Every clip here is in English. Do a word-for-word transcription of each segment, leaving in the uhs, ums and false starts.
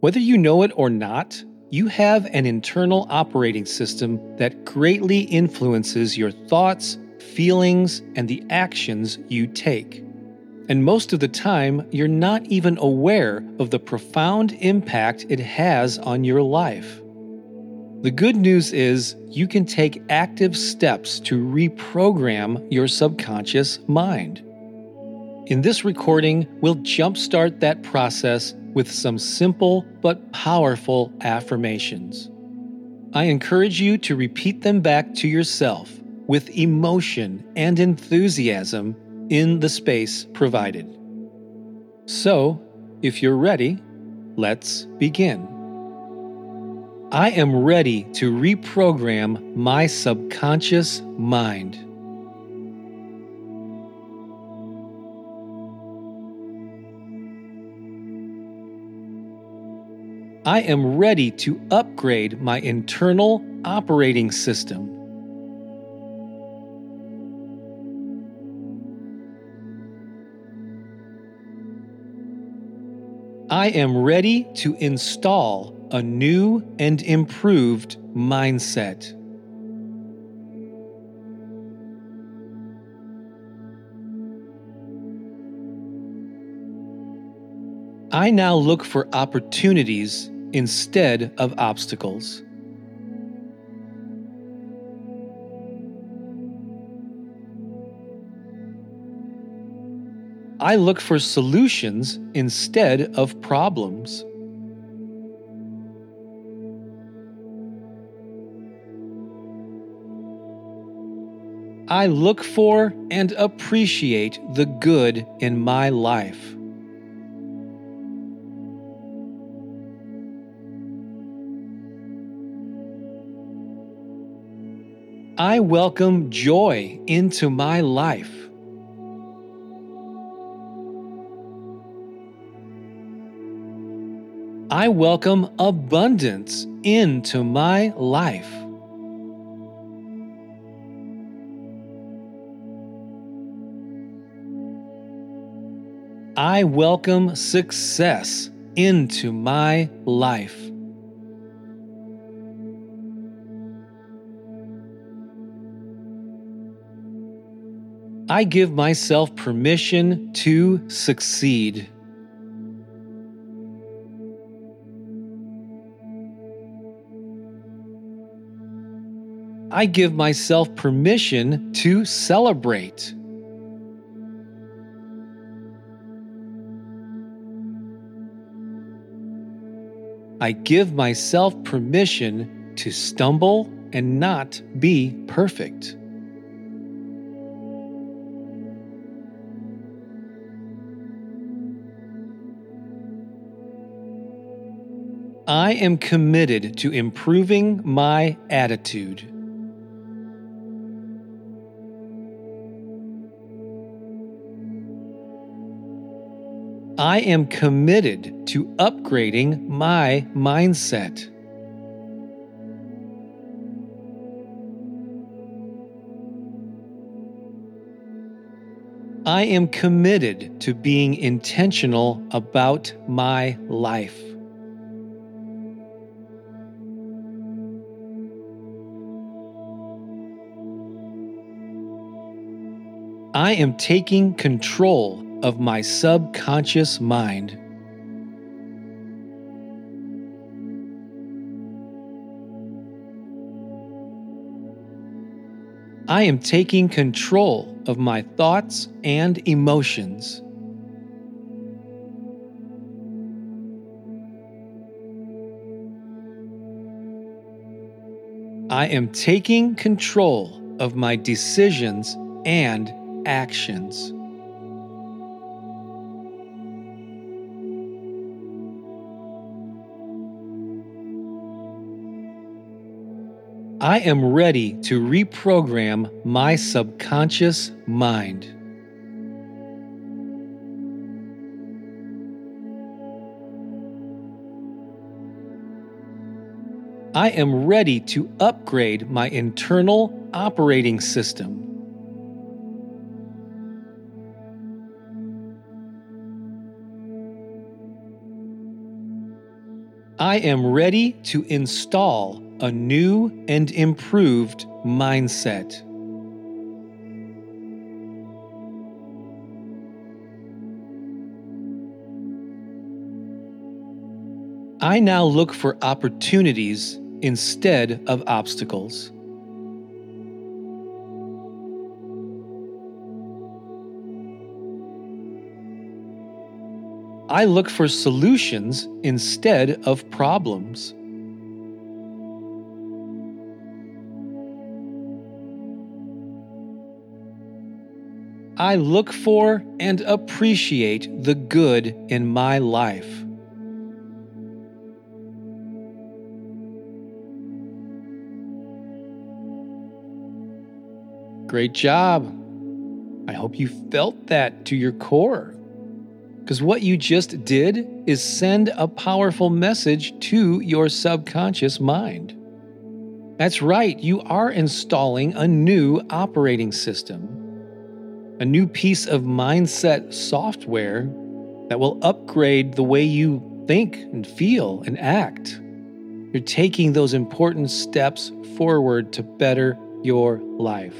Whether you know it or not, you have an internal operating system that greatly influences your thoughts, feelings, and the actions you take. And most of the time, you're not even aware of the profound impact it has on your life. The good news is you can take active steps to reprogram your subconscious mind. In this recording, we'll jumpstart that process with some simple but powerful affirmations. I encourage you to repeat them back to yourself with emotion and enthusiasm in the space provided. So, if you're ready, let's begin. I am ready to reprogram my subconscious mind. I am ready to upgrade my internal operating system. I am ready to install a new and improved mindset. I now look for opportunities instead of obstacles. I look for solutions instead of problems. I look for and appreciate the good in my life. I welcome joy into my life. I welcome abundance into my life. I welcome success into my life. I give myself permission to succeed. I give myself permission to celebrate. I give myself permission to stumble and not be perfect. I am committed to improving my attitude. I am committed to upgrading my mindset. I am committed to being intentional about my life. I am taking control of my subconscious mind. I am taking control of my thoughts and emotions. I am taking control of my decisions and actions. I am ready to reprogram my subconscious mind. I am ready to upgrade my internal operating system. I am ready to install a new and improved mindset. I now look for opportunities instead of obstacles. I look for solutions instead of problems. I look for and appreciate the good in my life. Great job. I hope you felt that to your core, because what you just did is send a powerful message to your subconscious mind. That's right, you are installing a new operating system. A new piece of mindset software that will upgrade the way you think and feel and act. You're taking those important steps forward to better your life.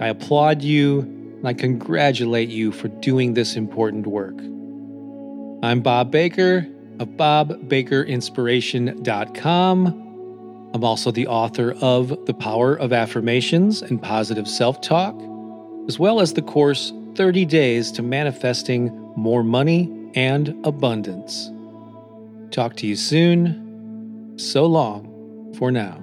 I applaud you and I congratulate you for doing this important work. I'm Bob Baker of Bob Baker Inspiration dot com. I'm also the author of The Power of Affirmations and Positive Self-Talk, as well as the course, thirty days to Manifesting More Money and Abundance. Talk to you soon. So long for now.